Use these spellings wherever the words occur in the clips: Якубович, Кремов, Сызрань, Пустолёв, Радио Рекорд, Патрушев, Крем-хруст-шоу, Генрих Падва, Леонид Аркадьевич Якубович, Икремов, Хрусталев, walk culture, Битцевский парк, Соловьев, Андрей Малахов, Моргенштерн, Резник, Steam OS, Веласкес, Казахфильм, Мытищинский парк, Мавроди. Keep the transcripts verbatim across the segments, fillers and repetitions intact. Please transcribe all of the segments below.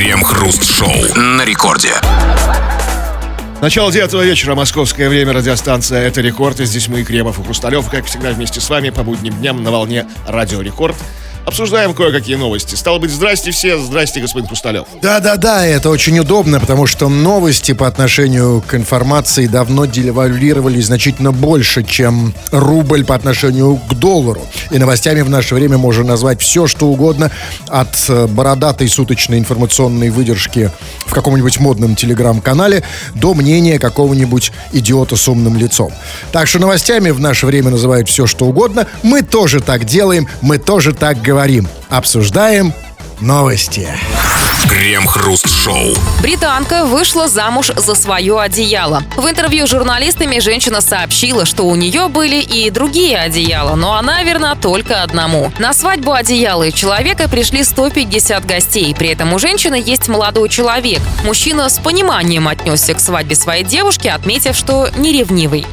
Крем-хруст-шоу на рекорде. Начало девятого вечера, московское время, радиостанция «Это Рекорд». И здесь мы, Икремов и Хрусталев, как всегда, вместе с вами по будним дням на волне «Радио Рекорд». Обсуждаем кое-какие новости. Стало быть, здрасте все, здрасте, господин Пустолёв. Да-да-да, это очень удобно, потому что новости по отношению к информации давно девальвировали значительно больше, чем рубль по отношению к доллару. И новостями в наше время можно назвать все, что угодно, от бородатой суточной информационной выдержки в каком-нибудь модном телеграм-канале до мнения какого-нибудь идиота с умным лицом. Так что новостями в наше время называют все, что угодно. Мы тоже так делаем, мы тоже так говорим. Говорим, обсуждаем новости. Крем-хруст-шоу. Британка вышла замуж за свое одеяло. В интервью с журналистами женщина сообщила, что у нее были и другие одеяла, но она верна только одному. На свадьбу одеяла и человека пришли сто пятьдесят гостей. При этом у женщины есть молодой человек. Мужчина с пониманием отнесся к свадьбе своей девушки, отметив, что не ревнивый.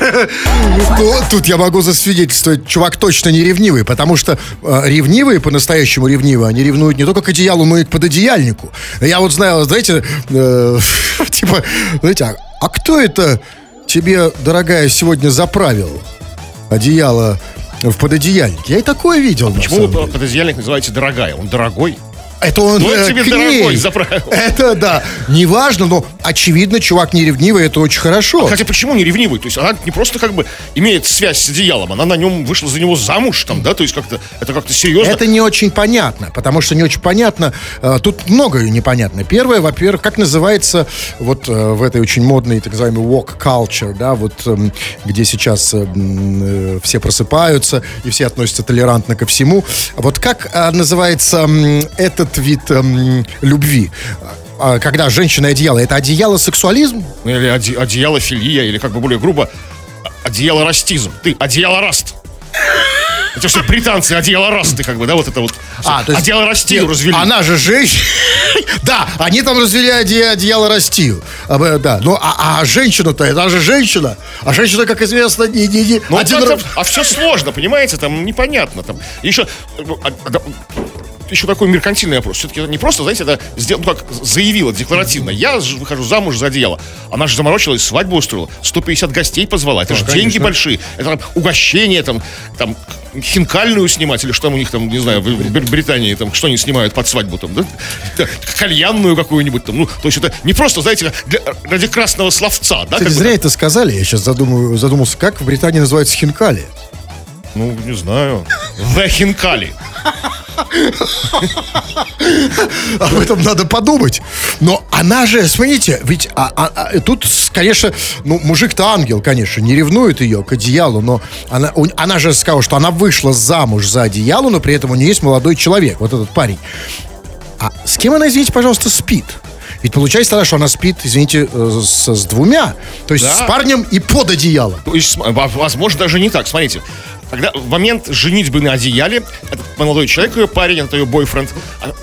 Ну, тут я могу засвидетельствовать, чувак точно не ревнивый, потому что э, ревнивые, по-настоящему ревнивые, они ревнуют не только к одеялу, но и к пододеяльнику. Я вот знаю, знаете, э, типа, знаете, а, а кто это тебе, дорогая, сегодня заправил одеяло в пододеяльник? Я и такое видел. А почему вы пододеяльник называете «дорогая»? Он дорогой? Это он, он тебе дорогой заправил. Это, да, неважно, но, очевидно, чувак не ревнивый, это очень хорошо. А, хотя почему не ревнивый? То есть она не просто как бы имеет связь с одеялом, она на нем вышла за него замуж, там, да, то есть как-то это как-то серьезно. Это не очень понятно, потому что не очень понятно, тут многое непонятно. Первое, во-первых, как называется вот в этой очень модной, так называемой walk culture, да, вот где сейчас все просыпаются и все относятся толерантно ко всему. Вот как называется этот вид эм, любви, а, когда женщина и одеяло, это одеяло-сексуализм? Или оде- одеяло-филия, или как бы более грубо, одеяло-растизм. Ты одеяло-раст. Это что, британцы одеяло-расты, как бы, да, вот это вот. А, то есть одеяло-растию развели. Она же женщина. Да, они там развели одеяло-растию. Да, ну, а, а женщина-то, это же женщина. А женщина, как известно, не... не, не ну, один... там, а все сложно, понимаете, там непонятно. Там. Еще... Еще такой меркантильный вопрос. Все-таки это не просто, знаете, это сделано, ну, как заявила декларативно. Я выхожу замуж за одеяло. Она же заморочилась, свадьбу устроила, сто пятьдесят гостей позвала. Это да, же конечно. Деньги большие. Это там угощение, там, там хинкальную снимать, или что там у них там, не знаю, в Британии, там, что они снимают под свадьбу, там, да? Кальянную какую-нибудь там. Ну, то есть это не просто, знаете, для, ради красного словца, да? Кстати, зря бы, это сказали. Я сейчас задумываю, задумался, как в Британии называется хинкали. Ну, не знаю. The хинкали. Об этом надо подумать. Но она же, смотрите, ведь а, а, а, тут, конечно, ну, мужик-то ангел, конечно, не ревнует ее к одеялу, но она, у, она же сказала, что она вышла замуж за одеяло, но при этом у нее есть молодой человек, вот этот парень. А с кем она, извините, пожалуйста, спит? Ведь получается тогда, что она спит, извините, с, с двумя. То есть да, с парнем и под одеяло. То есть, возможно, даже не так, смотрите. Когда в момент женитьбы на одеяле этот молодой человек, ее парень, это ее бойфренд,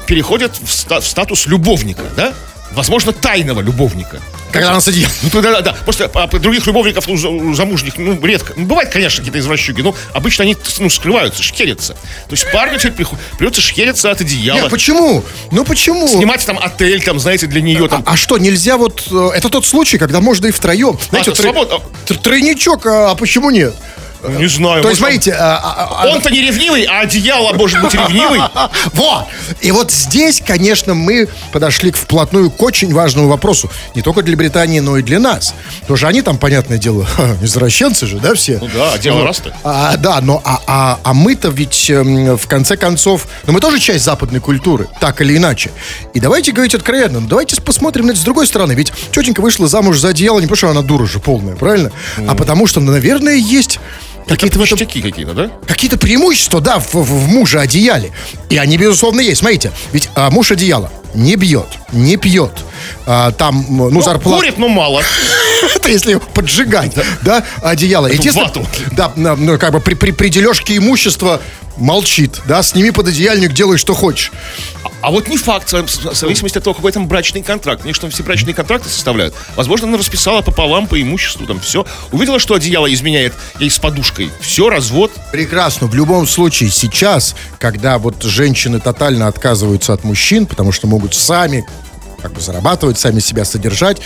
переходит в, ста- в статус любовника, да? Возможно, тайного любовника. Когда она с одеялом. Да, да. Просто а, других любовников, ну, замужних, ну, редко. Ну, бывают, конечно, какие-то извращуги, но обычно они, ну, скрываются, шкерятся. То есть парню теперь придется шкериться от одеяла. Нет, почему? Ну, почему? Снимать там отель, там, знаете, для нее там. А, а что, нельзя вот... Это тот случай, когда можно и втроем. Знаете, а, тро... свобод... тройничок, а почему нет? Не знаю. То есть, смотрите, а, а, он-то не ревнивый, а одеяло может быть ревнивый. Вот. И вот здесь, конечно, мы подошли вплотную к очень важному вопросу. Не только для Британии, но и для нас. Потому что они там, понятное дело, извращенцы же, да, все? Ну да, одеяло раз-то. А, да, но а, а, а мы-то ведь, в конце концов, ну мы тоже часть западной культуры, так или иначе. И давайте говорить откровенно, ну, давайте посмотрим на это с другой стороны. Ведь тетенька вышла замуж за одеяло не потому, что она дура же полная, правильно? Mm. А потому что, ну, наверное, есть... Какие-то это этом, какие-то, да? Какие-то преимущества, да, в, в, в муже одеяле. И они, безусловно, есть. Смотрите, ведь а, муж одеяла не бьет, не пьет. А, там, ну, ну зарплата... Курит, но мало. это если поджигать, да, одеяло. Естественно, да, как бы при, при, при дележке имущества молчит, да, сними пододеяльник, делай, что хочешь. А, а вот не факт, в зависимости от того, какой там брачный контракт. Конечно, там все брачные контракты составляют. Возможно, она расписала пополам по имуществу, там все. Увидела, что одеяло изменяет ей с подушкой. Все, развод. Прекрасно. В любом случае, сейчас, когда вот женщины тотально отказываются от мужчин, потому что могут сами как бы зарабатывать, сами себя содержать,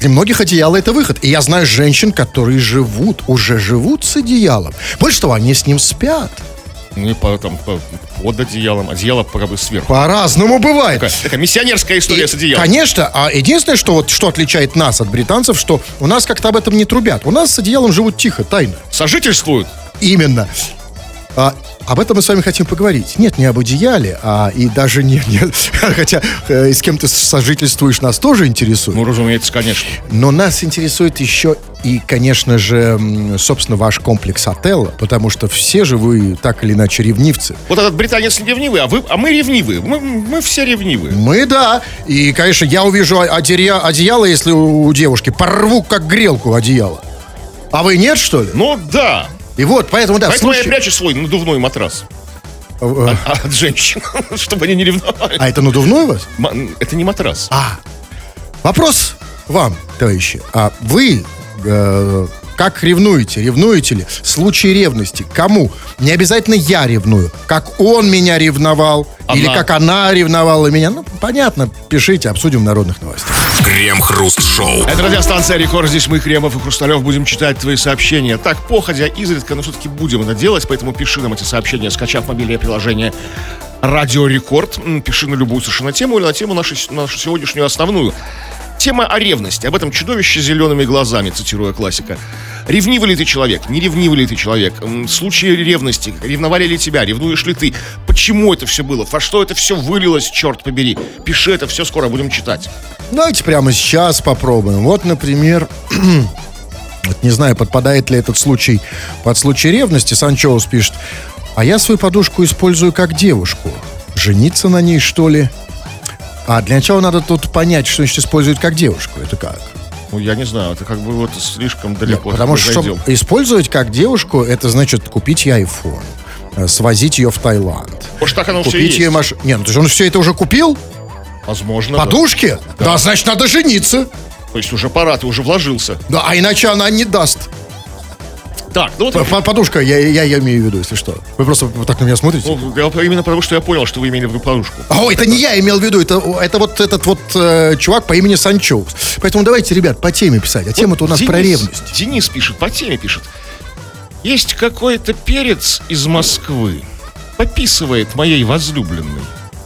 для многих одеяло — это выход. И я знаю женщин, которые живут, уже живут с одеялом. Больше того, они с ним спят. Ну, по, там, по, под одеялом, одеяло как бы сверху. По-разному бывает. Такая, такая миссионерская история и, с одеялом. Конечно, а единственное, что, вот, что отличает нас от британцев, что у нас как-то об этом не трубят. У нас с одеялом живут тихо, тайно. Сожительствуют. Именно. А, об этом мы с вами хотим поговорить. Нет, не об одеяле, а и даже нет, нет. Хотя э, с кем ты сожительствуешь нас тоже интересует. Ну, разумеется, конечно. Но нас интересует еще и, конечно же, собственно, ваш комплекс Отелло, потому что все же вы так или иначе ревнивцы. Вот этот британец ревнивый, а, вы, а мы ревнивые. Мы, мы все ревнивые. Мы, да. И, конечно, я увижу одеяло, если у, у девушки, порву как грелку одеяло. А вы нет, что ли? Ну, да. И вот, поэтому, да, поэтому случае... я прячу свой надувной матрас от, от женщин, чтобы они не ревновали. А это надувной у вас? Это не матрас. А, вопрос вам, товарищи. А вы э, как ревнуете? Ревнуете ли? Случаи ревности. Кому? Не обязательно я ревную. Как он меня ревновал. Она. Или как она ревновала меня. Ну, понятно. Пишите, обсудим в народных новостях. Крем-хруст-шоу. Это радиостанция «Рекорд». Здесь мы, Кремов и Хрусталев, будем читать твои сообщения. Так, походя изредка, но все-таки будем это делать. Поэтому пиши нам эти сообщения, скачав мобильное приложение «Радио Рекорд». Пиши на любую совершенно тему или на тему нашу, нашу сегодняшнюю основную. Тема о ревности. Об этом чудовище с зелеными глазами, цитируя классика. Ревнивый ли ты человек? Не ревнивый ли ты человек? Случаи ревности. Ревновали ли тебя? Ревнуешь ли ты? Почему это все было? Во что это все вылилось, черт побери? Пиши это все, скоро будем читать. Давайте прямо сейчас попробуем. Вот, например... вот не знаю, подпадает ли этот случай под случай ревности. Санчоус пишет. А я свою подушку использую как девушку. Жениться на ней, что ли? А для начала надо тут понять, что значит используют как девушку. Это как? Ну, я не знаю, это как бы вот слишком далеко. Нет, потому что чтобы использовать как девушку, это значит купить ей айфон, свозить ее в Таиланд. Может, так оно купить все есть. Ей маш... Нет, ну, то есть он все это уже купил? Возможно, подушки? Да. Да, значит, надо жениться. То есть уже пора, ты уже вложился. Да, а иначе она не даст. Так, ну вот... Подушка, я, я, я имею в виду, если что. Вы просто так на меня смотрите. Ну, именно потому, что я понял, что вы имели в виду подушку. О, это не я имел в виду, это, это вот этот вот э, чувак по имени Санчоус. Поэтому давайте, ребят, по теме писать. А вот тема-то у нас Денис, про ревность. Денис пишет, по теме пишет. Есть какой-то перец из Москвы, пописывает моей возлюбленной,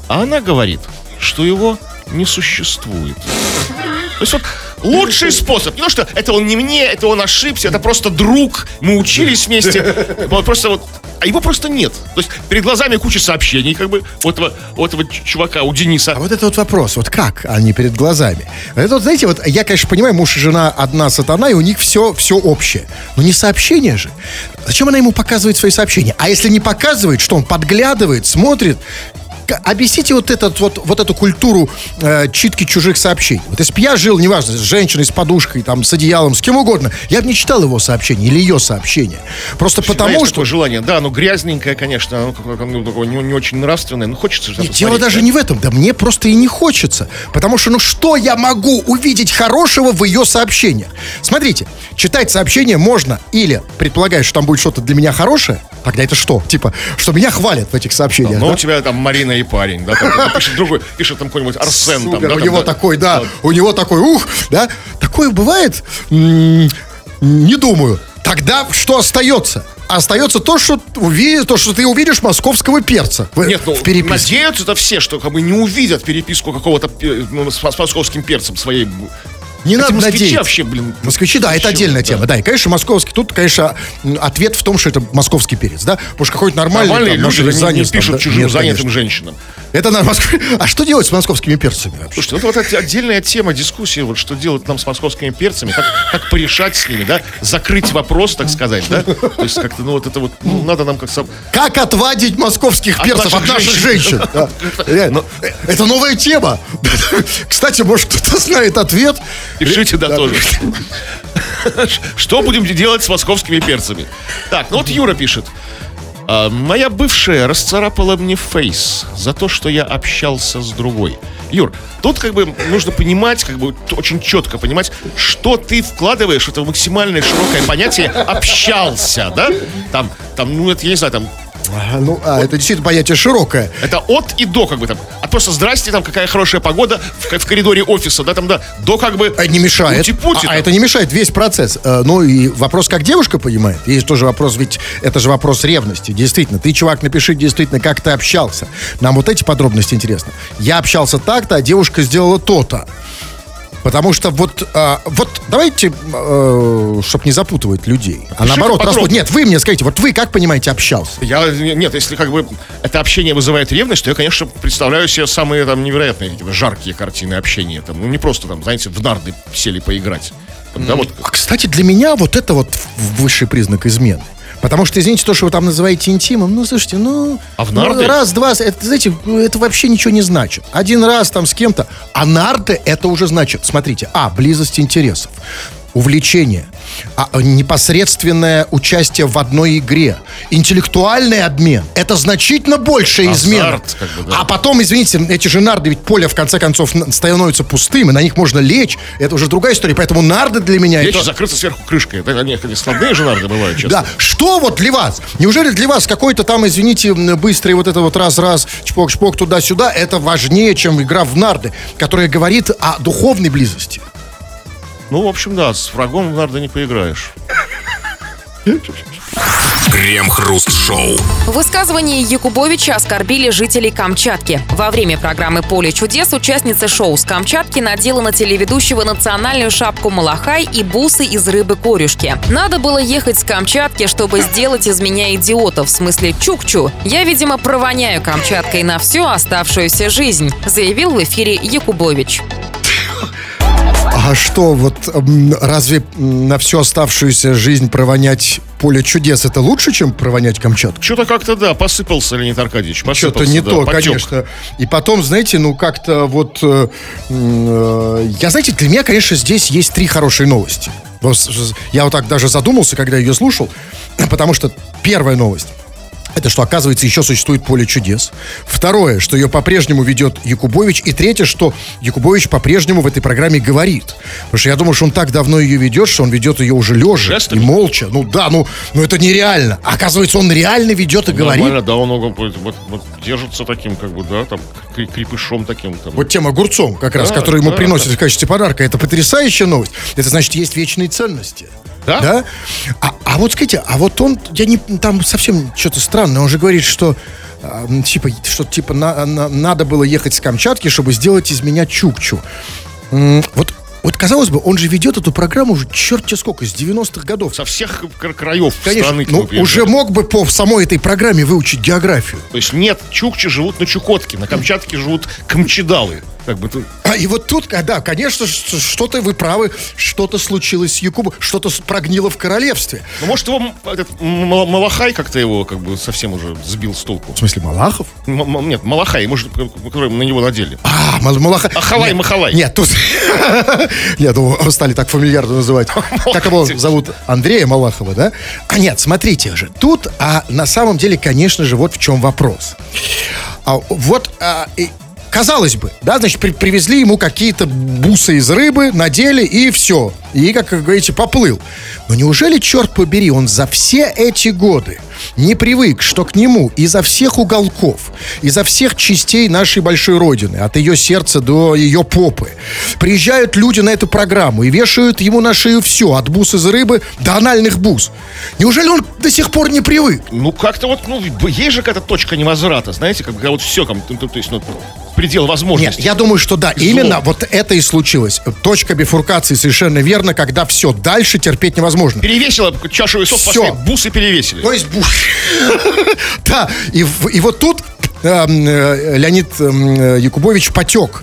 а она говорит, что его не существует. То есть вот... Лучший способ. Не то, что это он не мне, это он ошибся, это просто друг. Мы учились вместе. Вот просто вот. А его просто нет. То есть перед глазами куча сообщений, как бы, у этого, у этого чувака, у Дениса. А вот это вот вопрос, вот как они перед глазами? Это вот, знаете, вот я, конечно, понимаю, муж и жена одна сатана, и у них все, все общее. Но не сообщение же. Зачем она ему показывает свои сообщения? А если не показывает, что он подглядывает, смотрит... Объясните вот, этот, вот, вот эту культуру э, читки чужих сообщений. Вот если бы я жил, неважно, с женщиной, с подушкой, там, с одеялом, с кем угодно, я бы не читал его сообщения или ее сообщения. Просто всегда потому, что... такое желание, да, оно грязненькое, конечно, оно ну, не, не очень нравственное, но хочется же... Нет, дело даже да? не в этом, да мне просто и не хочется. Потому что, ну что я могу увидеть хорошего в ее сообщениях? Смотрите, читать сообщения можно или предполагаешь, что там будет что-то для меня хорошее, тогда это что? Типа, что меня хвалят в этих сообщениях. Да, но да? у тебя там Марина и парень, да, там, там, пишет другой, пишет там какой-нибудь Арсен. Супер, там, да, у там, него да, такой, да, да, у него такой, ух, да. Такое бывает? М-м- не думаю. Тогда что остается? Остается то, что увидишь, то, что ты увидишь московского перца в, нет, ну, в переписке. Надеются-то все, что как бы не увидят переписку какого-то ну, с, с московским перцем своей... Не это надо москвичи надеяться. Вообще, блин. Москвичи, да, это отдельная да. тема. Да, и, конечно, московский. Тут, конечно, ответ в том, что это московский перец, да? Потому что какой-то нормальный... Нормальные там, люди занят, не пишут там, чужим нет, занятым конечно. Женщинам. Это на Москве. А что делать с московскими перцами вообще? Слушайте, вот, вот отдельная тема дискуссии, вот что делать нам с московскими перцами, как, как порешать с ними, да? Закрыть вопрос, так сказать, да? То есть как-то, ну вот это вот, ну, надо нам как-то... Как отвадить московских от перцев наших от наших женщин? женщин. Да. Это новая тема. Кстати, может, кто-то знает ответ... Пишите, да, тоже. Что будем делать с московскими перцами? Так, ну вот Юра пишет. Моя бывшая расцарапала мне фейс за то, что я общался с другой. Юр, тут как бы нужно понимать, как бы очень четко понимать, что ты вкладываешь в это максимально широкое понятие «общался», да? Там, там, ну, это, я не знаю, там... А, ну, а, вот. Это действительно понятие широкое. Это от и до, как бы там. А просто здрасте, там какая хорошая погода в, в коридоре офиса, да, там, да, до как бы. А не мешает. Пути-пути, а, а это не мешает весь процесс. А, ну и вопрос, как девушка понимает. Есть тоже вопрос, ведь это же вопрос ревности. Действительно, ты, чувак, напиши действительно, как ты общался. Нам вот эти подробности интересны. Я общался так-то, а девушка сделала то-то. Потому что вот, а, вот давайте, а, чтобы не запутывать людей. А пишите наоборот, расход. Нет, вы мне скажите, вот вы как понимаете общался? Я, нет, если как бы это общение вызывает ревность, то я, конечно, представляю себе самые там невероятные типа, жаркие картины общения. Там, ну не просто там, знаете, в нарды сели поиграть. Там, да, вот. Кстати, для меня вот это вот высший признак измены. Потому что, извините, то, что вы там называете интимом, ну, слушайте, ну... А в нарды? Ну, раз, два, это, знаете, это вообще ничего не значит. Один раз там с кем-то. А нарды это уже значит, смотрите, а, близость интересов, увлечение, а, непосредственное участие в одной игре, интеллектуальный обмен. Это значительно большая измена. Как бы, да. А потом, извините, эти же нарды, ведь поле, в конце концов, становится пустым, и на них можно лечь. Это уже другая история. Поэтому нарды для меня... Лечь это... закрыться сверху крышкой. Это они слабые же нарды бывают, честно. Да. Что вот для вас? Неужели для вас какой-то там, извините, быстрый вот это вот раз-раз, чпок-чпок, туда-сюда, это важнее, чем игра в нарды, которая говорит о духовной близости? Ну, в общем, да, с врагом в нарды не поиграешь. Крем-хруст-шоу. Высказывание Якубовича оскорбили жителей Камчатки. Во время программы «Поле чудес» участница шоу с Камчатки надела на телеведущего национальную шапку малахай и бусы из рыбы-корюшки. Надо было ехать с Камчатки, чтобы сделать из меня идиота, в смысле чукчу. Я, видимо, провоняю Камчаткой на всю оставшуюся жизнь, заявил в эфире Якубович. А что, вот разве на всю оставшуюся жизнь провонять «Поле чудес» это лучше, чем провонять Камчатку? Что-то как-то, да, посыпался Леонид Аркадьевич, посыпался. Что-то не да, то, потек. Конечно. И потом, знаете, ну как-то вот... Э, э, я, знаете, для меня, конечно, здесь есть три хорошие новости. Я вот так даже задумался, когда ее слушал, потому что первая новость... Это что, оказывается, еще существует «Поле чудес». Второе, что ее по-прежнему ведет Якубович. И третье, что Якубович по-прежнему в этой программе говорит. Потому что я думаю, что он так давно ее ведет, что он ведет ее уже лежа жестами и молча. Ну да, ну, ну это нереально. Оказывается, он реально ведет и ну, говорит. Нормально, да, он вот, вот, вот, держится таким, как бы, да, там, крепышом таким. Там. Вот тем огурцом, как раз, да, который ему да, приносят да. в качестве подарка. Это потрясающая новость. Это значит, есть вечные ценности. Да? Да? А, а вот скажите, а вот он, я не, там совсем что-то странное, он же говорит, что э, типа, что, типа на, на, надо было ехать с Камчатки, чтобы сделать из меня чукчу. М- вот, вот, казалось бы, он же ведет эту программу уже черт тебе сколько, с девяностых годов. Со всех краев конечно, страны. Ну, уже мог бы по самой этой программе выучить географию. То есть нет, чукчи живут на Чукотке, на Камчатке живут камчадалы. Как бы тут... А и вот тут, да, конечно, что-то вы правы, что-то случилось с Якубом, что-то прогнило в королевстве. Ну, может, его этот, Малахай как-то его как бы совсем уже сбил с толку. В смысле, Малахов? М- нет, Малахай, может, который на него надели. А, Малахай. Ахалай, Махалай. Нет, тут... Я думал, стали так фамильярно называть. Как его зовут? Андрея Малахова, да? А нет, смотрите же, тут, а на самом деле, конечно же, вот в чем вопрос. А вот... Казалось бы, да, значит, при- привезли ему какие-то бусы из рыбы, надели и все. И, как вы говорите, поплыл. Но неужели, черт побери, он за все эти годы не привык, что к нему изо всех уголков, изо всех частей нашей большой родины, от ее сердца до ее попы, приезжают люди на эту программу и вешают ему на шею все, от бус из рыбы до анальных бус. Неужели он до сих пор не привык? Ну, как-то вот, ну, есть же какая-то точка невозврата, знаете, как вот все, как, то есть, ну... предел возможностей. Нет, я думаю, что да, именно вот это и случилось. Точка бифуркации совершенно верно, когда все, дальше терпеть невозможно. Перевесило чашу весов, все. Пошли, бусы перевесили. То есть бусы. Да, и вот тут Леонид Якубович потек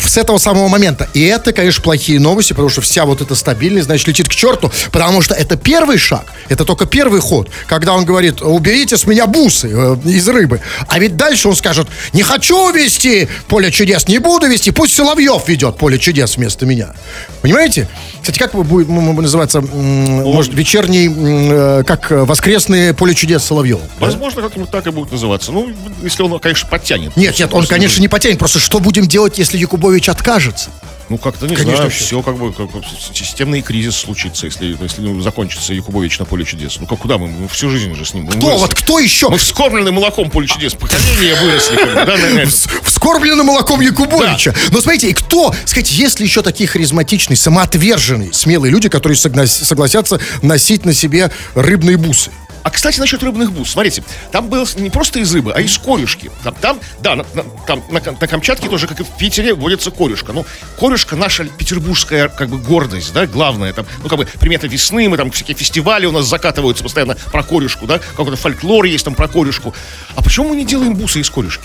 с этого самого момента. И это, конечно, плохие новости, потому что вся вот эта стабильность, значит, летит к черту, потому что это первый шаг, это только первый ход, когда он говорит, уберите с меня бусы из рыбы. А ведь дальше он скажет, не хочу вести «Поле чудес», не буду вести, пусть Соловьев ведет «Поле чудес» вместо меня. Понимаете? Кстати, как будет называться, может, вечерний, как воскресный поле чудес Соловьева? Возможно, да? Как-нибудь так и будет называться. Ну, если он, конечно, подтянет. Нет, нет, он, конечно, не потянет. Просто что будем делать, если Якубович откажется? Ну, как-то, не конечно, знаю, все, все как бы как, системный кризис случится, если, если ну, закончится Якубович на поле чудес. Ну, как куда мы? Мы всю жизнь уже с ним. Кто? Вот кто еще? Мы вскормлены молоком поле чудес. Поколения выросли. Вскормлены молоком Якубовича. Но смотрите, и кто, сказать, есть ли еще такие харизматичные, самоотверженные, смелые люди, которые согласятся носить на себе рыбные бусы? А, кстати, насчет рыбных бус. Смотрите, там было не просто из рыбы, а из корюшки. Там, там да, на, на, там, на, на Камчатке тоже, как и в Питере, водится корюшка. Ну, корюшка наша петербургская, как бы, гордость, да, главная. Там, ну, как бы, примета весны, мы там всякие фестивали у нас закатываются постоянно про корюшку, да. Какой-то фольклор есть там про корюшку. А почему мы не делаем бусы из корюшки?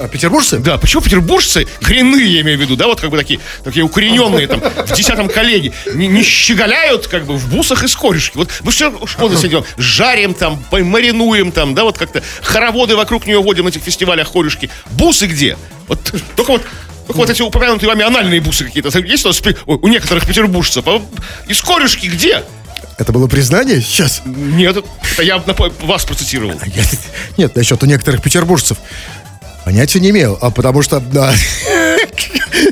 А петербуржцы? Да, почему петербуржцы, коренные, я имею в виду, да, вот как бы такие, такие укорененные там, в десятом колене, не, не щеголяют, как бы, в бусах из корюшки. Вот мы все школы сидим, жарим там, маринуем там, да, вот как-то хороводы вокруг нее водим на этих фестивалях корюшки. Бусы где? Вот только вот, только вот эти упомянутые вами анальные бусы какие-то есть у нас, у некоторых петербуржцев, а из корюшки где? Это было признание сейчас? Нет, это я вас процитировал. Нет, насчет у некоторых петербуржцев. Понятия не имею, а потому что да,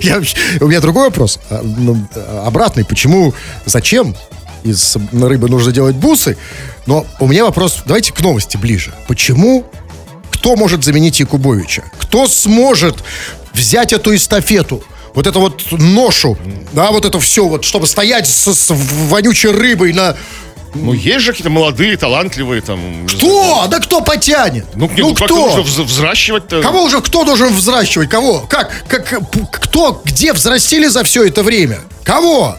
я, у меня другой вопрос, а, ну, обратный, почему, зачем из рыбы нужно делать бусы, но у меня вопрос, давайте к новости ближе, почему, кто может заменить Якубовича, кто сможет взять эту эстафету? Вот это вот ношу, да, вот это все, вот, чтобы стоять с, с вонючей рыбой на... Ну, есть же какие-то молодые, талантливые там... Кто? Да, да кто потянет? Ну, ну кто? Нужно взращивать-то... Кого уже? Кто должен взращивать? Кого? Как? Как? Кто? Где взрастили за все это время? Кого?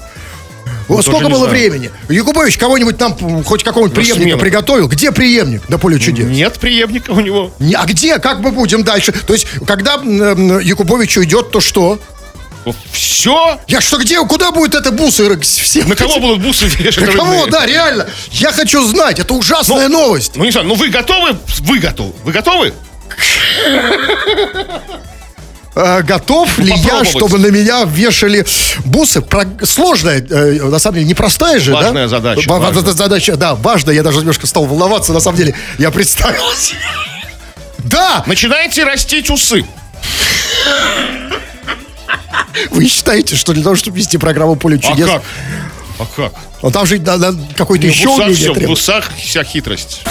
Ну, сколько было времени? Якубович кого-нибудь там, хоть какого-нибудь преемника смену приготовил? Где преемник на поле чудес? Нет преемника у него. А где? Как мы будем дальше? То есть, когда Якубович уйдет, то что? Все? Я что, где, куда будет это бусы? Все на кого будут бусы вешать? На кого, да, реально. Я хочу знать, это ужасная ну, новость. Ну, не знаю, ну вы готовы? Вы готовы? Вы готовы? А, готов ну, ли я, чтобы на меня вешали бусы? Про... Сложная, э, на самом деле, непростая же, важная да? Задача, Б- важная задача. Да, важная, я даже немножко стал волноваться, на самом деле. Я представил. Да! Начинайте растить усы. Вы считаете, что для того, чтобы вести программу «Поле чудес»? А как? А как? А там же надо какой-то не, еще... В усах, все, в усах вся хитрость.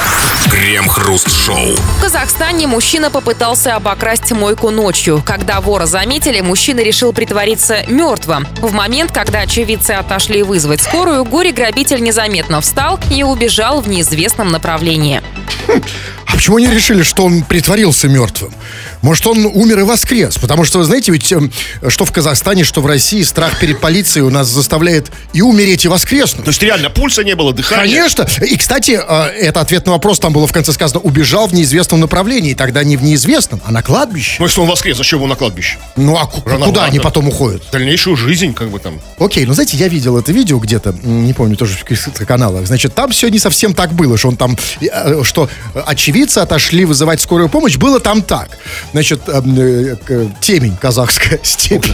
Крем-хруст-шоу. В Казахстане мужчина попытался обокрасть мойку ночью. Когда вора заметили, мужчина решил притвориться мертвым. В момент, когда очевидцы отошли вызвать скорую, горе-грабитель незаметно встал и убежал в неизвестном направлении. А почему они решили, что он притворился мертвым? Может, он умер и воскрес? Потому что, вы знаете, ведь что в Казахстане, что в России страх перед полицией у нас заставляет и умереть, и воскреснуть. То есть реально пульса не было, дыхания? Конечно. И, кстати, это ответ на вопрос, там было в конце сказано, убежал в неизвестном направлении. Тогда не в неизвестном, а на кладбище. Ну, если он воскрес, зачем его на кладбище? Ну, а к- куда они потом уходят? Дальнейшую жизнь, как бы там. Окей, ну, знаете, я видел это видео где-то, не помню, тоже в каких-то каналах. Значит, там все не совсем так было, что он там, что очевидцы отошли вызывать скорую помощь. Было там так. Значит, темень казахская степь.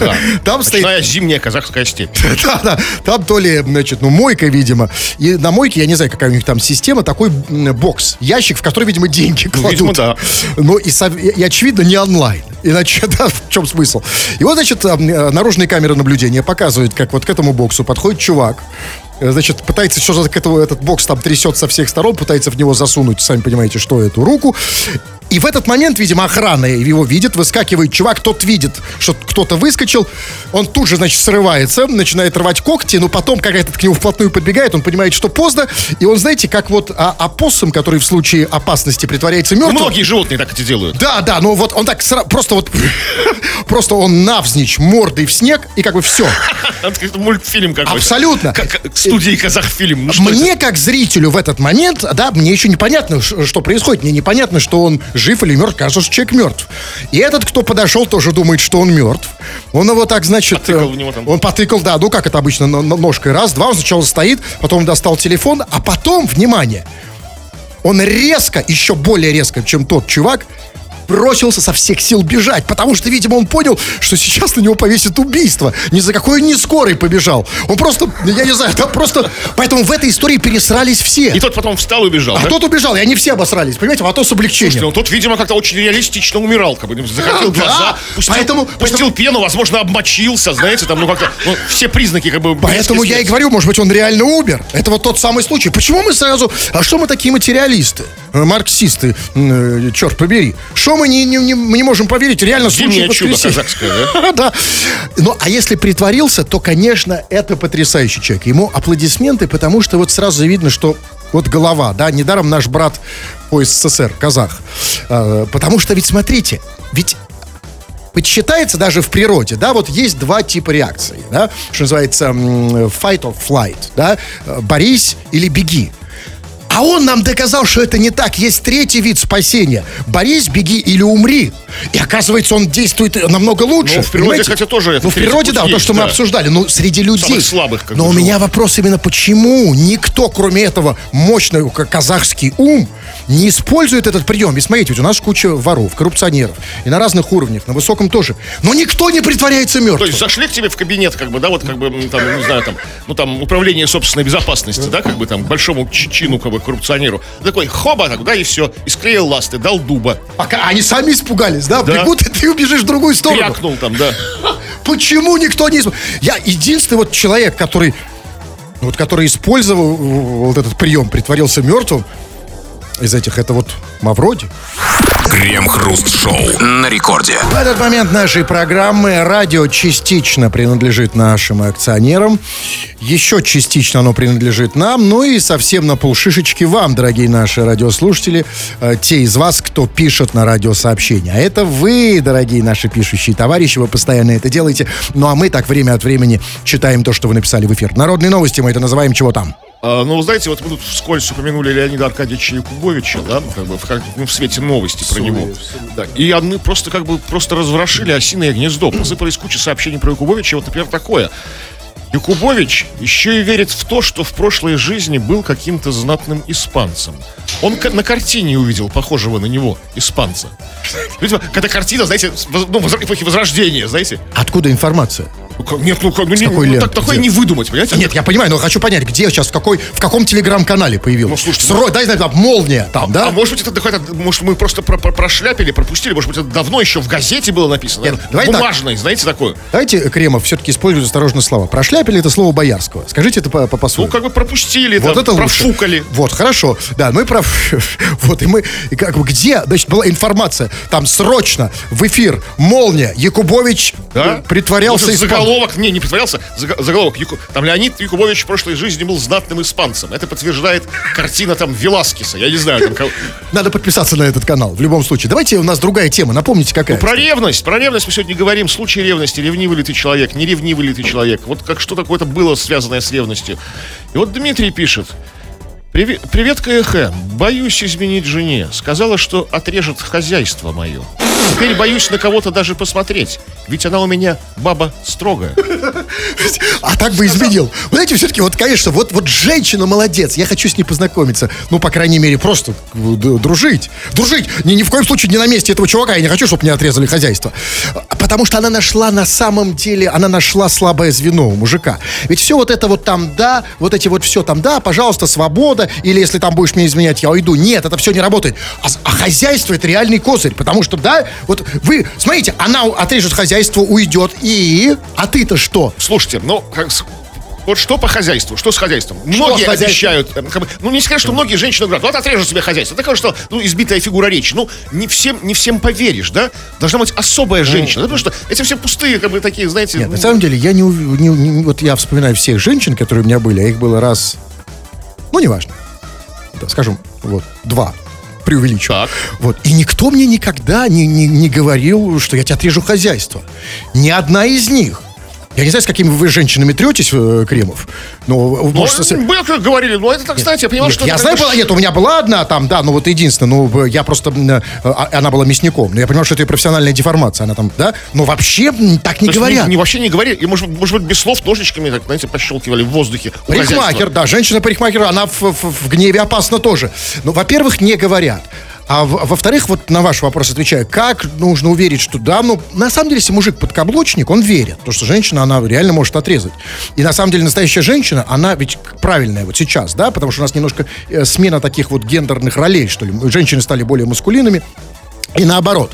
Да. Там стоит... зимняя казахская степь. Да, да. Там то ли, значит, ну, мойка, видимо. И на мойке, я не знаю, какая у них там система, такой бокс, ящик, в который, видимо, деньги кладут. Ну, видимо, да. Ну, и, и, очевидно, не онлайн. Иначе, да, в чем смысл? И вот, значит, наружные камеры наблюдения показывают, как вот к этому боксу подходит чувак. Значит, пытается что-то к этому, этот бокс там трясет со всех сторон, пытается в него засунуть, сами понимаете, что эту руку. И в этот момент, видимо, охрана его видит, выскакивает чувак, тот видит, что кто-то выскочил, он тут же, значит, срывается, начинает рвать когти, но потом, как этот к нему вплотную подбегает, он понимает, что поздно, и он, знаете, как вот опоссум, который в случае опасности притворяется мертвым. Многие животные так это делают. Да, да, ну вот он так сра... просто вот, просто он навзничь мордой в снег, и как бы все. Это мультфильм какой-то. Абсолютно. Студии «Казахфильм». Ну, мне, это? Как зрителю в этот момент, да, мне еще непонятно, что происходит. Мне непонятно, что он жив или мертв. Кажется, что человек мертв. И этот, кто подошел, тоже думает, что он мертв. Он его так, значит... Потыкал в него там. Он потыкал, да, ну как это обычно, ножкой раз, два. Он сначала стоит, потом достал телефон, а потом, внимание, он резко, еще более резко, чем тот чувак, бросился со всех сил бежать, потому что, видимо, он понял, что сейчас на него повесит убийство. Ни за какой он не скорый побежал. Он просто, я не знаю, там просто... Поэтому в этой истории пересрались все. И тот потом встал и убежал, а да? тот убежал, и они все обосрались, понимаете? А то с облегчением. Слушайте, ну тот, видимо, как-то очень реалистично умирал, как бы захотел а, глаза, да. пустил, поэтому, пустил потому... пену, возможно, обмочился, знаете, там, ну как-то... Ну, все признаки как бы... Поэтому я и говорю, может быть, он реально умер. Это вот тот самый случай. Почему мы сразу... А что мы такие материалисты? Марксисты, черт побери. Что мы не, не, не, мы не можем поверить? Реально случай воскресенья. Да? да. Ну, а если притворился, то, конечно, это потрясающий человек. Ему аплодисменты, потому что вот сразу видно, что вот голова, да, недаром наш брат по СССР, казах. Потому что ведь, смотрите, ведь... Считается даже в природе, да, вот есть два типа реакций, да, что называется fight or flight, да, борись или беги. А он нам доказал, что это не так. Есть третий вид спасения. Борись, беги или умри. И оказывается, он действует намного лучше. Ну, в природе, понимаете? Хотя тоже это. Ну, в природе, да, есть, то, что да. мы обсуждали. Но среди людей. Самых слабых, как но у живут. Меня вопрос именно, почему никто, кроме этого мощного казахский ум, не использует этот прием. Ведь смотрите, ведь у нас куча воров, коррупционеров. И на разных уровнях, на высоком тоже. Но никто не притворяется мертвым. То есть зашли к тебе в кабинет, как бы, да, вот, как бы, там, не знаю, там, ну, там, управление собственной безопасности, да, как бы, там, большому чину, как бы, коррупционеру. Такой хоба, так, да, и все. И склеил ласты, дал дуба. Пока они сами испугались, да? да. Бегут, и ты убежишь в другую сторону. Крякнул там, да. Почему никто не... Я единственный вот человек, который... Вот, который использовал вот этот прием, притворился мертвым, из этих, это вот Мавроди. Крем-хруст-шоу на рекорде. В этот момент нашей программы радио частично принадлежит нашим акционерам. Еще частично оно принадлежит нам. Ну и совсем на полшишечки вам, дорогие наши радиослушатели, те из вас, кто пишет на радиосообщения. А это вы, дорогие наши пишущие товарищи, вы постоянно это делаете. Ну а мы так время от времени читаем то, что вы написали в эфир. Народные новости мы это называем «Чего там?». Ну, знаете, вот мы тут вскользь упомянули Леонида Аркадьевича Якубовича, да, как бы в, как, ну, в свете новости про него. Да. И они просто как бы просто разворошили осиное гнездо. Посыпались куча сообщений про Якубовича. Вот, например, такое. Якубович еще и верит в то, что в прошлой жизни был каким-то знатным испанцем. Он на картине увидел похожего на него испанца. Видимо, когда картина, знаете, ну, эпохи Возрождения, знаете. Откуда информация? Нет, ну, ну, не, ну так, такое не выдумать, понимаете? Нет, я понимаю, но хочу понять, где сейчас, в, какой, в каком телеграм-канале появился. Ну, слушайте, Срой, ну, дай, дай, там, молния там, а, да? А может быть, это какая-то, может, мы просто про- про- прошляпили, пропустили, может быть, это давно еще в газете было написано. Нет, бумажной, так. знаете, такое. Давайте, Кремов, все-таки использует осторожно слова. Прошляпили — это слово Боярского. Скажите это по-по-по-своему. Ну, как бы пропустили, вот там, это профукали. Лучше. Вот, хорошо, да, ну и проф... Вот, и мы, и как бы, где, значит, была информация, там, срочно, в эфир, молния, Якубович да? притворялся испанцем. Заголовок, не, не притворялся, заголовок, там Леонид Якубович в прошлой жизни был знатным испанцем. Это подтверждает картина там Веласкеса, я не знаю. Там кого... Надо подписаться на этот канал, в любом случае. Давайте, у нас другая тема, напомните, какая. Ну, про ревность, про ревность мы сегодня говорим, случай ревности, ревнивый ли ты человек, не ревнивый ли ты человек. Вот как что такое-то было, связанное с ревностью. И вот Дмитрий пишет. Привет, привет КХ, боюсь изменить жене, сказала, что отрежет хозяйство мое. Теперь боюсь на кого-то даже посмотреть, ведь она у меня баба строгая. А так бы изменил. Знаете, все-таки, вот, конечно, вот, вот женщина молодец, я хочу с ней познакомиться. Ну, по крайней мере, просто дружить. Дружить! Ни, ни в коем случае не на месте этого чувака, я не хочу, чтобы мне отрезали хозяйство. Потому что она нашла, на самом деле, она нашла слабое звено у мужика. Ведь все вот это вот там, да, вот эти вот все там, да, пожалуйста, свобода, или если там будешь меня изменять, я уйду. Нет, это все не работает. А, а хозяйство — это реальный козырь, потому что, да, вот вы, смотрите, она отрежет хозяйство, уйдет, и... А ты-то что? Слушайте, ну, как... Вот что по хозяйству, что с хозяйством? Что многие с хозяйством? Обещают, как бы, ну не сказать, что многие женщины говорят, вот отрежут себе хозяйство. Такое, что, ну, избитая фигура речи. Ну, не всем, не всем поверишь, да? Должна быть особая женщина. Да, потому что эти все пустые, как бы, такие, знаете... Нет, ну... на самом деле, я не, не, не... Вот я вспоминаю всех женщин, которые у меня были, а их было раз... Ну, неважно. Да, скажем, вот, два. Преувеличу. Так. Вот. И никто мне никогда не, не, не говорил, что я тебя отрежу хозяйство. Ни одна из них. Я не знаю, с какими вы женщинами третесь, Кремов. Но, но может, с... Было, как говорили, но это, кстати, нет, я понимал, нет, что... Я знаю, была, нет, у меня была одна там, да, ну вот единственная, ну я просто... Она была мясником, но я понимал, что это профессиональная деформация, она там, да? Но вообще так не говорят. Не, не, вообще не говорили, и, может, может быть, без слов ножничками, так, знаете, пощелкивали в воздухе. Парикмахер, да, женщина-парикмахер, она в, в, в гневе опасна тоже. Но, во-первых, не говорят. А во-вторых, вот на ваш вопрос отвечаю, как нужно уверить, что да, ну, на самом деле, если мужик подкаблучник, он верит, потому что женщина, она реально может отрезать. И на самом деле настоящая женщина, она ведь правильная вот сейчас, да, потому что у нас немножко смена таких вот гендерных ролей, что ли. Женщины стали более маскулинными. И наоборот.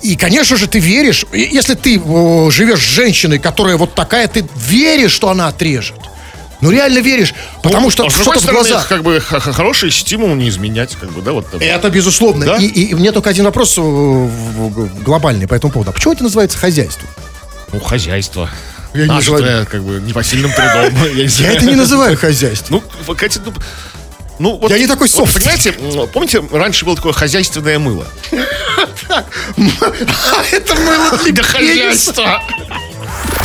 И, конечно же, ты веришь, если ты э, живешь с женщиной, которая вот такая, ты веришь, что она отрежет. Ну, реально веришь, потому ну, что а что-то в глазах. Как бы хороший стимул не изменять, как бы, да, вот. Это безусловно. Да? И, и, и мне только один вопрос глобальный по этому поводу. А почему это называется хозяйство? Ну, хозяйство. Я а не что я, как бы, непосильным трудом. Я это не называю хозяйством. Ну, Катя, ну... Ну, вот, я не такой софт. Вот, понимаете, помните, раньше было такое хозяйственное мыло? Это мыло для хозяйства.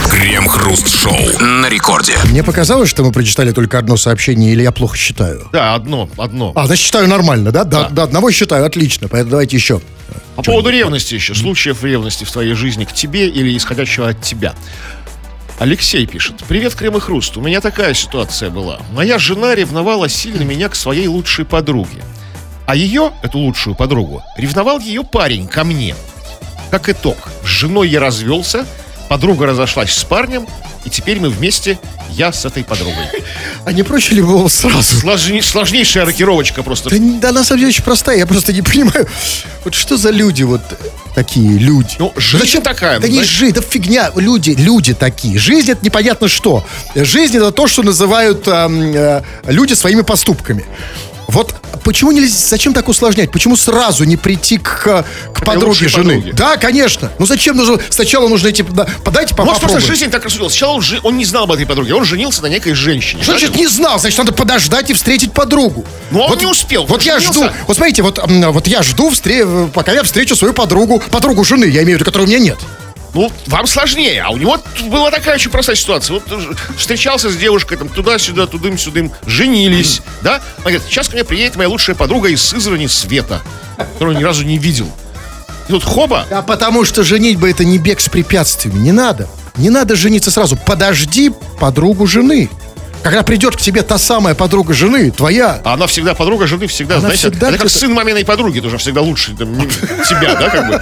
Крем-хруст шоу на рекорде. Мне показалось, что мы прочитали только одно сообщение, или я плохо считаю? Да, одно, одно. А, значит, считаю нормально, да? Да, до одного считаю, отлично. Поэтому давайте еще. По поводу ревности еще. Случаев ревности в твоей жизни к тебе или исходящего от тебя. Алексей пишет. Привет, Крем и Хруст. У меня такая ситуация была. Моя жена ревновала сильно меня к своей лучшей подруге. А ее, эту лучшую подругу, ревновал ее парень ко мне. Как итог, с женой я развелся, подруга разошлась с парнем, и теперь мы вместе, я с этой подругой. А не проще ли было сразу? Сложней, сложнейшая рокировочка просто. Да, да, на самом деле очень простая, я просто не понимаю. Вот что за люди вот такие, люди? Ну, жизнь зачем? Такая. Да не жизнь, да фигня. Люди, люди такие. Жизнь — это непонятно что. Жизнь — это то, что называют э, э, люди своими поступками. Вот почему нельзя, зачем так усложнять? Почему сразу не прийти к, к подруге жены? Подруги. Да, конечно. Ну зачем нужно? Сначала нужно идти, да, подайте, попробуй. Может, просто жизнь так рассудила. Сначала он, он не знал об этой подруге, он женился на некой женщине. Что значит не знал? Значит, надо подождать и встретить подругу. Но вот, он не успел. Вот я жду. Вот смотрите, вот, вот я жду, встр... пока я встречу свою подругу, подругу жены, я имею в виду, которой у меня нет. Ну, вам сложнее, а у него была такая очень простая ситуация. Вот встречался с девушкой, там, туда-сюда, тудым-сюдым, женились, mm-hmm. да? Она говорит, сейчас ко мне приедет моя лучшая подруга из Сызрани, Света, которую ни разу не видел. И тут хоба. Да, потому что женитьба — это не бег с препятствиями, не надо. Не надо жениться сразу, подожди подругу жены. Когда придет к тебе та самая подруга жены, твоя... А она всегда подруга жены, всегда, она знаете... Всегда это где-то... как сын маминой подруги, тоже всегда лучше там, тебя, да, как бы?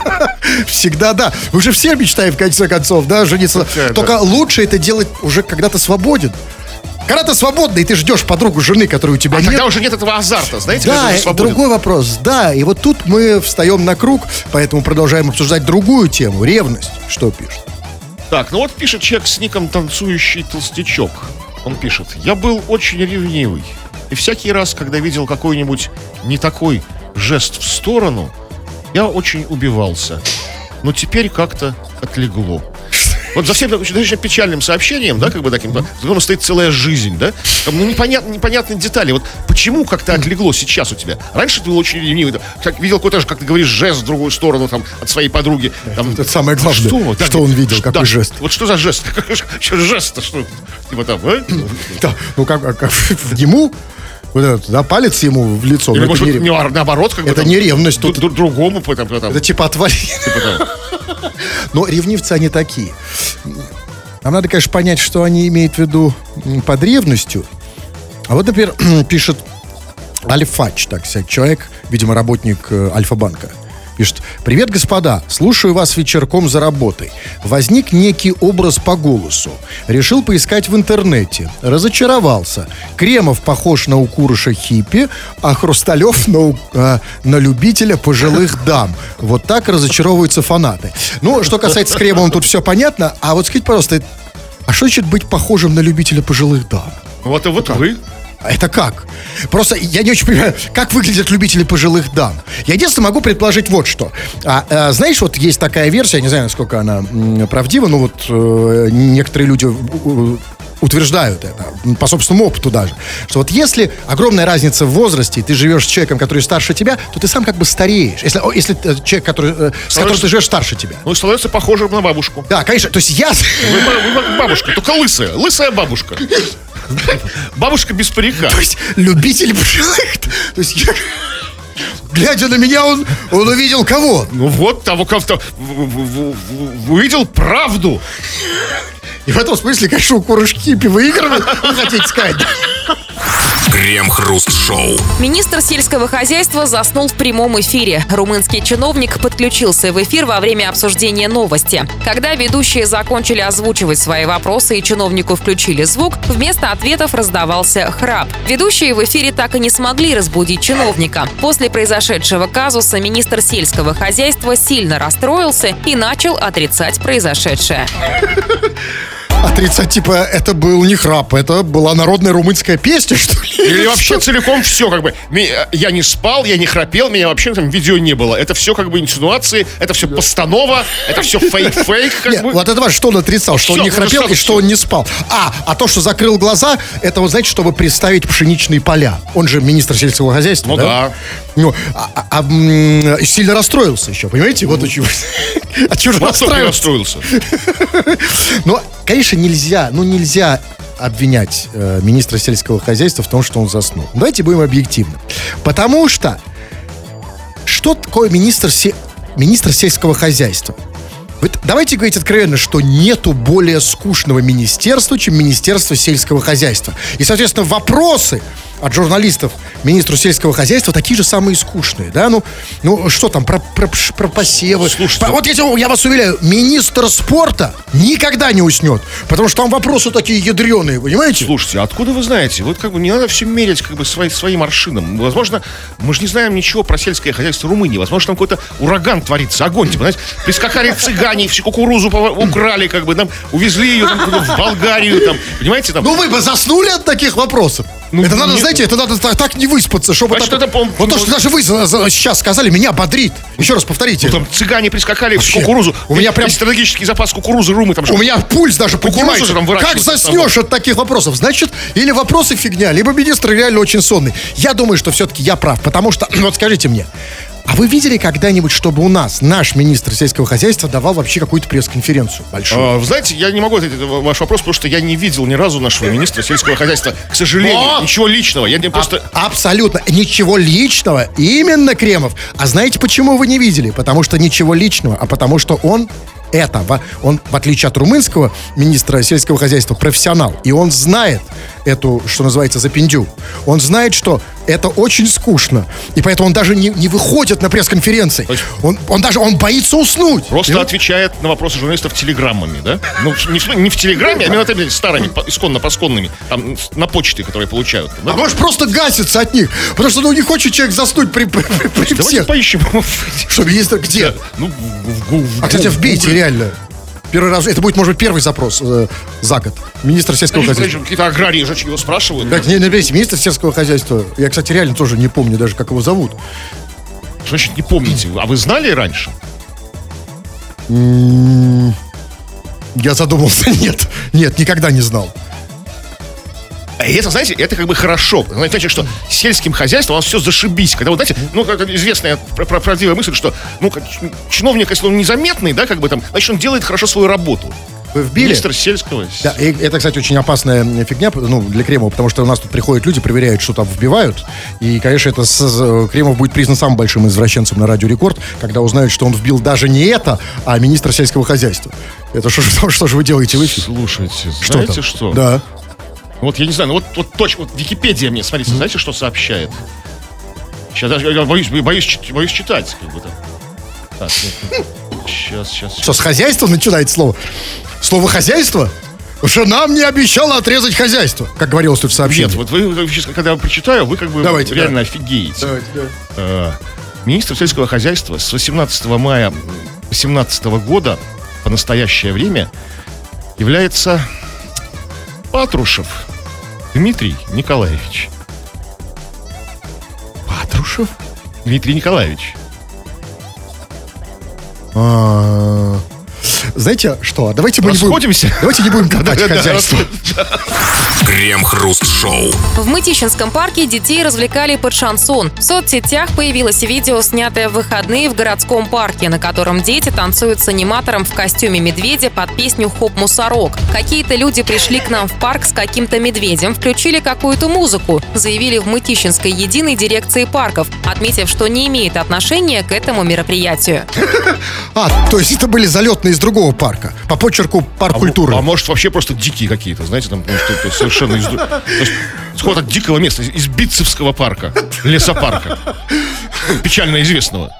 Всегда, да. Мы же все мечтаем, в конце концов, да, жениться. Хотя, только да. лучше это делать уже, когда ты свободен. Когда ты свободный, и ты ждешь подругу жены, которой у тебя а нет. А тогда уже нет этого азарта, знаете? Да, другой вопрос, да. И вот тут мы встаем на круг, поэтому продолжаем обсуждать другую тему. Ревность. Что пишет? Так, ну вот пишет человек с ником «Танцующий толстячок». Он пишет, я был очень ревнивый, и всякий раз, когда видел какой-нибудь не такой жест в сторону, я очень убивался, но теперь как-то отлегло. Вот за всем достаточно печальным сообщением, да, как бы таким, за которым стоит целая жизнь, да, там, ну, непонят, непонятные детали, вот почему как-то отлегло сейчас у тебя? Раньше ты был очень ревнивый, как, видел какой-то же, как ты говоришь, жест в другую сторону, там, от своей подруги. Там, это, это самое главное, что, да, что он видел, какой да, жест. Вот что за жест? Что жест-то, что? Типа там, а? Да, ну, как, как ему... Вот этот, да, палец ему в лицо. Или, это может, не рев... наоборот, как бы. Это там, не ревность. Тут... Другому. Там, там. Это типа отвали. Типа, но ревнивцы они такие. Нам надо, конечно, понять, что они имеют в виду под ревностью. А вот, например, пишет Альфач, так сказать, человек, видимо, работник Альфа-банка. Пишет, привет, господа, слушаю вас вечерком за работой. Возник некий образ по голосу. Решил поискать в интернете. Разочаровался. Кремов похож на укурыша хиппи, а Хрусталев на, э, на любителя пожилых дам. Вот так разочаровываются фанаты. Ну, что касается Кремова, тут все понятно. А вот скажите, пожалуйста, а что значит быть похожим на любителя пожилых дам? Вот и вот вы... Это как? Просто я не очень понимаю, как выглядят любители пожилых дам. Я единственное могу предположить вот что. А, а, знаешь, вот есть такая версия, я не знаю, насколько она м, правдива, но вот э, некоторые люди у, утверждают это, по собственному опыту даже, что вот если огромная разница в возрасте, и ты живешь с человеком, который старше тебя, то ты сам как бы стареешь. Если, если человек, который, э, с которым ты живешь, старше тебя. Ну, становится похожим на бабушку. Да, конечно. То есть я... Вы, вы бабушка, только лысая. Лысая бабушка. Бабушка без парика. То есть любитель пожилых. То есть я... Глядя на меня, он, он увидел кого? Ну вот того, кого-то увидел правду. И в этом смысле, конечно, у Курышки пиво игры, вы хотите сказать. Крем-хруст-шоу. Министр сельского хозяйства заснул в прямом эфире. Румынский чиновник подключился в эфир во время обсуждения новости. Когда ведущие закончили озвучивать свои вопросы и чиновнику включили звук, вместо ответов раздавался храп. Ведущие в эфире так и не смогли разбудить чиновника. После произошедшего казуса министр сельского хозяйства сильно расстроился и начал отрицать произошедшее. Отрицать, типа, это был не храп, это была народная румынская песня, что ли? Или вообще целиком все, как бы, я не спал, я не храпел, меня вообще там видео не было. Это все, как бы, инсинуации, это все постанова, это все фейк-фейк, как Нет, бы. Вот это важно, что он отрицал, что все, он не храпел и что все. Он не спал. А, а то, что закрыл глаза, это, вот, знаете, чтобы представить пшеничные поля. Он же министр сельского хозяйства, ну, да? Ну да. А, а, а, сильно расстроился еще, понимаете? Вот почему. А чего же расстроился? Ну, конечно, нельзя, ну нельзя обвинять э, министра сельского хозяйства в том, что он заснул. Давайте будем объективны. Потому что что такое министр, се... министр сельского хозяйства? Вот давайте говорить откровенно, что нету более скучного министерства, чем министерство сельского хозяйства. И, соответственно, вопросы от журналистов министру сельского хозяйства такие же самые скучные, да? Ну, ну что там, про, про, про посевы. Слушайте. Вот я, я вас уверяю, министр спорта никогда не уснет, потому что там вопросы такие ядреные, понимаете? Слушайте, откуда вы знаете? Вот как бы не надо все мерить как бы свои, своим аршином. Возможно, мы же не знаем ничего про сельское хозяйство Румынии. Возможно, там какой-то ураган творится, огонь, типа, знаете, прискакали цыгане, всю кукурузу украли, как бы, там, увезли ее там, в Болгарию, там, понимаете? Там... Ну вы бы заснули от таких вопросов? Ну, это надо, не... знаете, это надо так, так не выспаться, чтобы... А так... что-то, по-моему... Вот то, что даже вы сейчас сказали, меня бодрит. Еще раз повторите. Ну, там цыгане прискакали вообще в кукурузу. У меня прям... Стратегический запас кукурузы румы. Там, у меня пульс даже поднимается. Как заснешь от таких вопросов? Значит, или вопросы фигня, либо министр реально очень сонный. Я думаю, что все-таки я прав, потому что... Вот скажите мне, а вы видели когда-нибудь, чтобы у нас наш министр сельского хозяйства давал вообще какую-то пресс-конференцию большую? А, вы знаете, я не могу ответить на ваш вопрос, потому что я не видел ни разу нашего министра сельского хозяйства. К сожалению, но! Ничего личного. Я не просто... а, абсолютно. Ничего личного. Именно, Кремов. А знаете, почему вы не видели? Потому что ничего личного, а потому что он... Это, он, в отличие от румынского министра сельского хозяйства, профессионал. И он знает эту, что называется, запиндю. Он знает, что это очень скучно. И поэтому он даже не, не выходит на пресс-конференции. Он, он даже, он боится уснуть. Просто и отвечает он... на вопросы журналистов телеграммами, да? Ну, не, не в телеграмме, а именно старыми, исконно-посконными. Там, на почте, которые получают. Да? А может, просто гасится от них. Потому что, ну, не хочет человек заснуть при, при, при Давайте всех. Давайте поищем. Что, министр где? Да, ну, в, в, в, а, кстати, в Бите, реально. Первый раз. Это будет, может быть, первый запрос э, за год. Министр сельского Конечно, хозяйства. Какие-то аграрии же его спрашивают. Так, не, не, министр сельского хозяйства. Я, кстати, реально тоже не помню даже, как его зовут. Что значит не помните? А вы знали раньше? Mm-hmm. Я задумался. Нет. Нет, никогда не знал. И это, знаете, это как бы хорошо. Значит, что сельским хозяйством у нас все зашибись. Когда, вот, знаете, ну, как известная правдивая мысль, что ну, чиновник, если он незаметный, да, как бы там, значит, он делает хорошо свою работу. Вы вбили? Министр сельского. Да, и это, кстати, очень опасная фигня, ну, для Кремова, потому что у нас тут приходят люди, проверяют, что там вбивают. И, конечно, это с... Кремов будет признан самым большим извращенцем на Радио Рекорд, когда узнают, что он вбил даже не это, а министр сельского хозяйства. Это что, что, что же вы делаете в эфире? Слушайте, что знаете там? Что? Да. Вот, я не знаю, ну вот, вот точка, вот Википедия мне, смотрите, mm-hmm. знаете, что сообщает? Сейчас даже, я боюсь, боюсь, боюсь читать, как бы там. Так, сейчас, сейчас. Что, с хозяйства начинает слово? Слово «хозяйство»? Жена мне обещала отрезать хозяйство, как говорилось тут в сообщении. Нет, вот вы, когда я прочитаю, вы как бы Давайте, реально да. офигеете. Давайте, да. Министр сельского хозяйства с восемнадцатого мая две тысячи восемнадцатого года по настоящее время является... Патрушев Дмитрий Николаевич. Патрушев Дмитрий Николаевич. А-а-а. Знаете что? Давайте мы не будем... Давайте не будем копать хозяйство. Крем-хруст-шоу. В Мытищинском парке детей развлекали под шансон. В соцсетях появилось видео, снятое в выходные в городском парке, на котором дети танцуют с аниматором в костюме медведя под песню «Хоп-мусорок». Какие-то люди пришли к нам в парк с каким-то медведем, включили какую-то музыку, заявили в Мытищинской единой дирекции парков, отметив, что не имеет отношения к этому мероприятию. А, то есть это были залетные из другого другого парка, по почерку парк а, культуры. А может, вообще просто дикие какие-то, знаете, там что-то совершенно из... Сход от дикого места, из Битцевского парка, лесопарка, печально известного.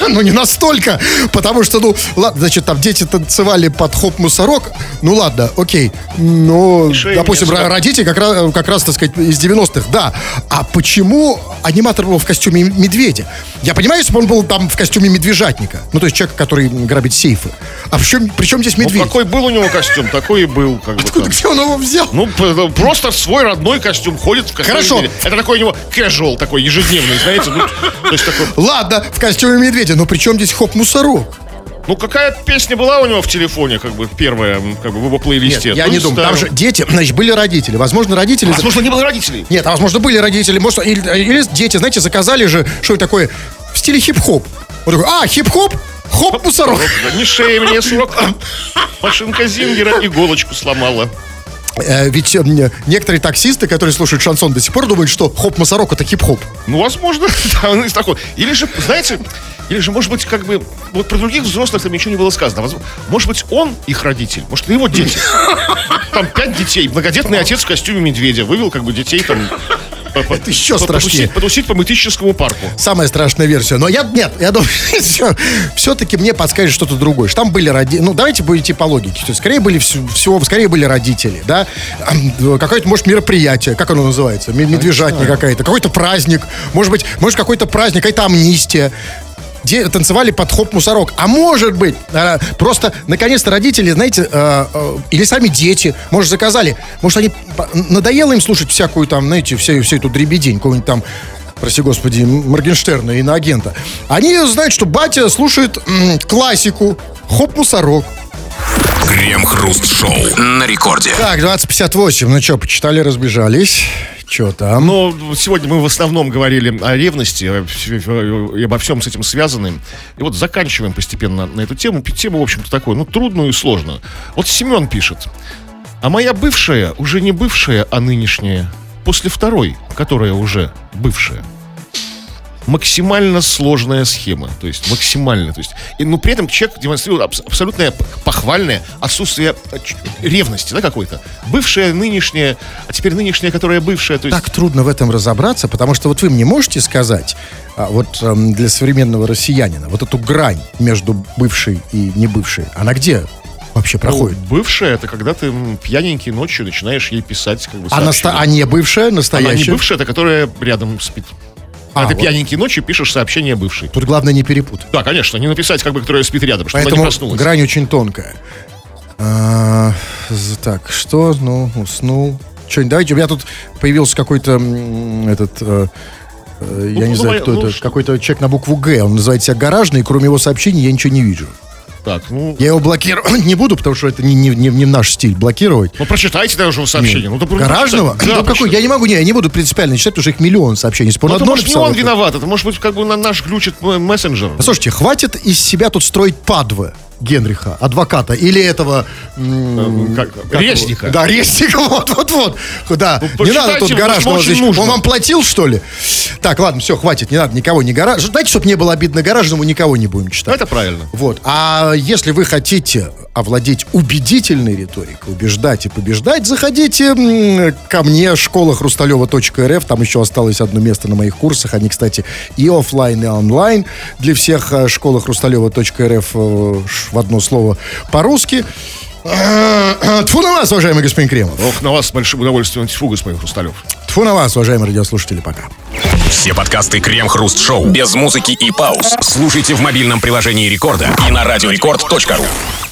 Ну, не настолько, потому что, ну, ладно, значит, там дети танцевали под хоп-мусорок, ну, ладно, окей, ну, допустим, родители как раз, как раз, так сказать, из девяностых, да, а почему аниматор был в костюме медведя? Я понимаю, если бы он был там в костюме медвежатника, ну, то есть человека, который грабит сейфы, а причем, причем здесь медведь? Ну, какой был у него костюм, такой и был, как бы. Откуда, где он его взял? Ну, просто свой родной костюм ходит в костюме. Хорошо. Это такой у него casual, такой ежедневный, знаете, ну, то есть такой... Ладно. В костюме медведя, но при чем здесь хоп-мусорок? Ну, какая песня была у него в телефоне, как бы, первая, как бы, в его плейлисте? Нет, я ну, не думаю, там же дети, значит, были родители. Возможно, родители... Возможно, не было родителей. Нет, а возможно, были родители. Может, или, или дети, знаете, заказали же, что это такое, в стиле хип-хоп. Вот такой, а, хип-хоп, хоп-мусорок. Не шея мне, сурок. Машинка Зингера иголочку сломала. Ведь некоторые таксисты, которые слушают шансон до сих пор, думают, что хоп-мусорок — это хип-хоп. Ну, возможно, да, он из такой. Или же, знаете, или же, может быть, как бы, вот про других взрослых там ничего не было сказано. Может быть, он их родитель, может, это его дети. Там пять детей, многодетный отец в костюме медведя вывел, как бы, детей там... Это еще страшнее. Потусить по Мытищинскому парку. Самая страшная версия. Но я, нет, я думаю, все, все-таки мне подскажет что-то другое. Что там были родители. Ну, давайте будете по логике. То есть, скорее были всего, скорее были родители, да? Какое-то, может, мероприятие. Как оно называется? Медвежатня какая-то. Какой-то праздник. Может быть, может, какой-то праздник, какая-то амнистия. Где танцевали под хоп-мусорок. А может быть, просто, наконец-то, родители, знаете, или сами дети, может, заказали. Может, они надоело им слушать всякую там, знаете, всю, всю эту дребедень, какую-нибудь там, прости господи, Моргенштерна и иноагента. Они знают, что батя слушает м- классику, хоп-мусорок. Крем-хруст-шоу на рекорде. Так, двадцать пятьдесят восемь. Ну что, почитали, разбежались. Что там? Ну, сегодня мы в основном говорили о ревности и обо всем с этим связанным. И вот заканчиваем постепенно на эту тему. Тема, в общем-то, такой, ну, трудную и сложную. Вот Семен пишет. А моя бывшая уже не бывшая, а нынешняя. После второй, которая уже бывшая. Максимально сложная схема. То есть максимально. То есть, и, ну, при этом человек демонстрирует абс- абсолютное похвальное отсутствие ревности, да, какой-то. Бывшая, нынешняя, а теперь нынешняя, которая бывшая. То есть... Так трудно в этом разобраться, потому что вот вы мне можете сказать, вот для современного россиянина, вот эту грань между бывшей и небывшей, она где вообще проходит? Ну, бывшая — это когда ты пьяненький ночью начинаешь ей писать, как бы, сообщение. А, наста- а не бывшая, настоящая? Она не бывшая, это которая рядом спит. А, а ты вот пьяненькие ночью пишешь сообщение бывшей. Тут главное не перепутать. Да, конечно, не написать, как бы, которая спит рядом, чтобы поэтому она не проснулась. Грань очень тонкая. А, так, что? Ну, уснул. Что-нибудь, давайте. У меня тут появился какой-то этот... Я ну, не ну, знаю, кто ну, это. Что? Какой-то человек на букву «Г». Он называет себя гаражный, и кроме его сообщений я ничего не вижу. Так, ну... Я его блокировать не буду, потому что это не, не, не, не наш стиль блокировать. Ну, прочитайте даже его сообщение. Ну, гаражного? Да, ну, какой? Я не могу, не, я не буду принципиально читать, потому что их миллион сообщений. Если бы он одно написал, не он виноват, это может быть, как бы, на наш глючит мессенджер. Слушайте, хватит из себя тут строить падвы Генриха, адвоката, или этого... М- как, как Резника. Его? Да, Резника, вот-вот-вот. Да, ну, не надо тут гаражного здесь. Он вам платил, что ли? Так, ладно, все, хватит, не надо никого не гараж... Знаете, чтобы не было обидно гаражному, никого не будем читать. Это правильно. Вот, а если вы хотите овладеть убедительной риторикой, убеждать и побеждать, заходите ко мне, школа хрусталева точка эр эф, там еще осталось одно место на моих курсах, они, кстати, и офлайн, и онлайн. Для всех школа хрусталева точка эр эф в одно слово по-русски. Тьфу на вас, уважаемый господин Кремов. Ох, на вас с большим удовольствием. Тьфу, господин Хрусталев. Тьфу на вас, уважаемые радиослушатели, пока. Все подкасты Крем-Хруст-Шоу без музыки и пауз слушайте в мобильном приложении Рекорда и на радио рекорд точка ру.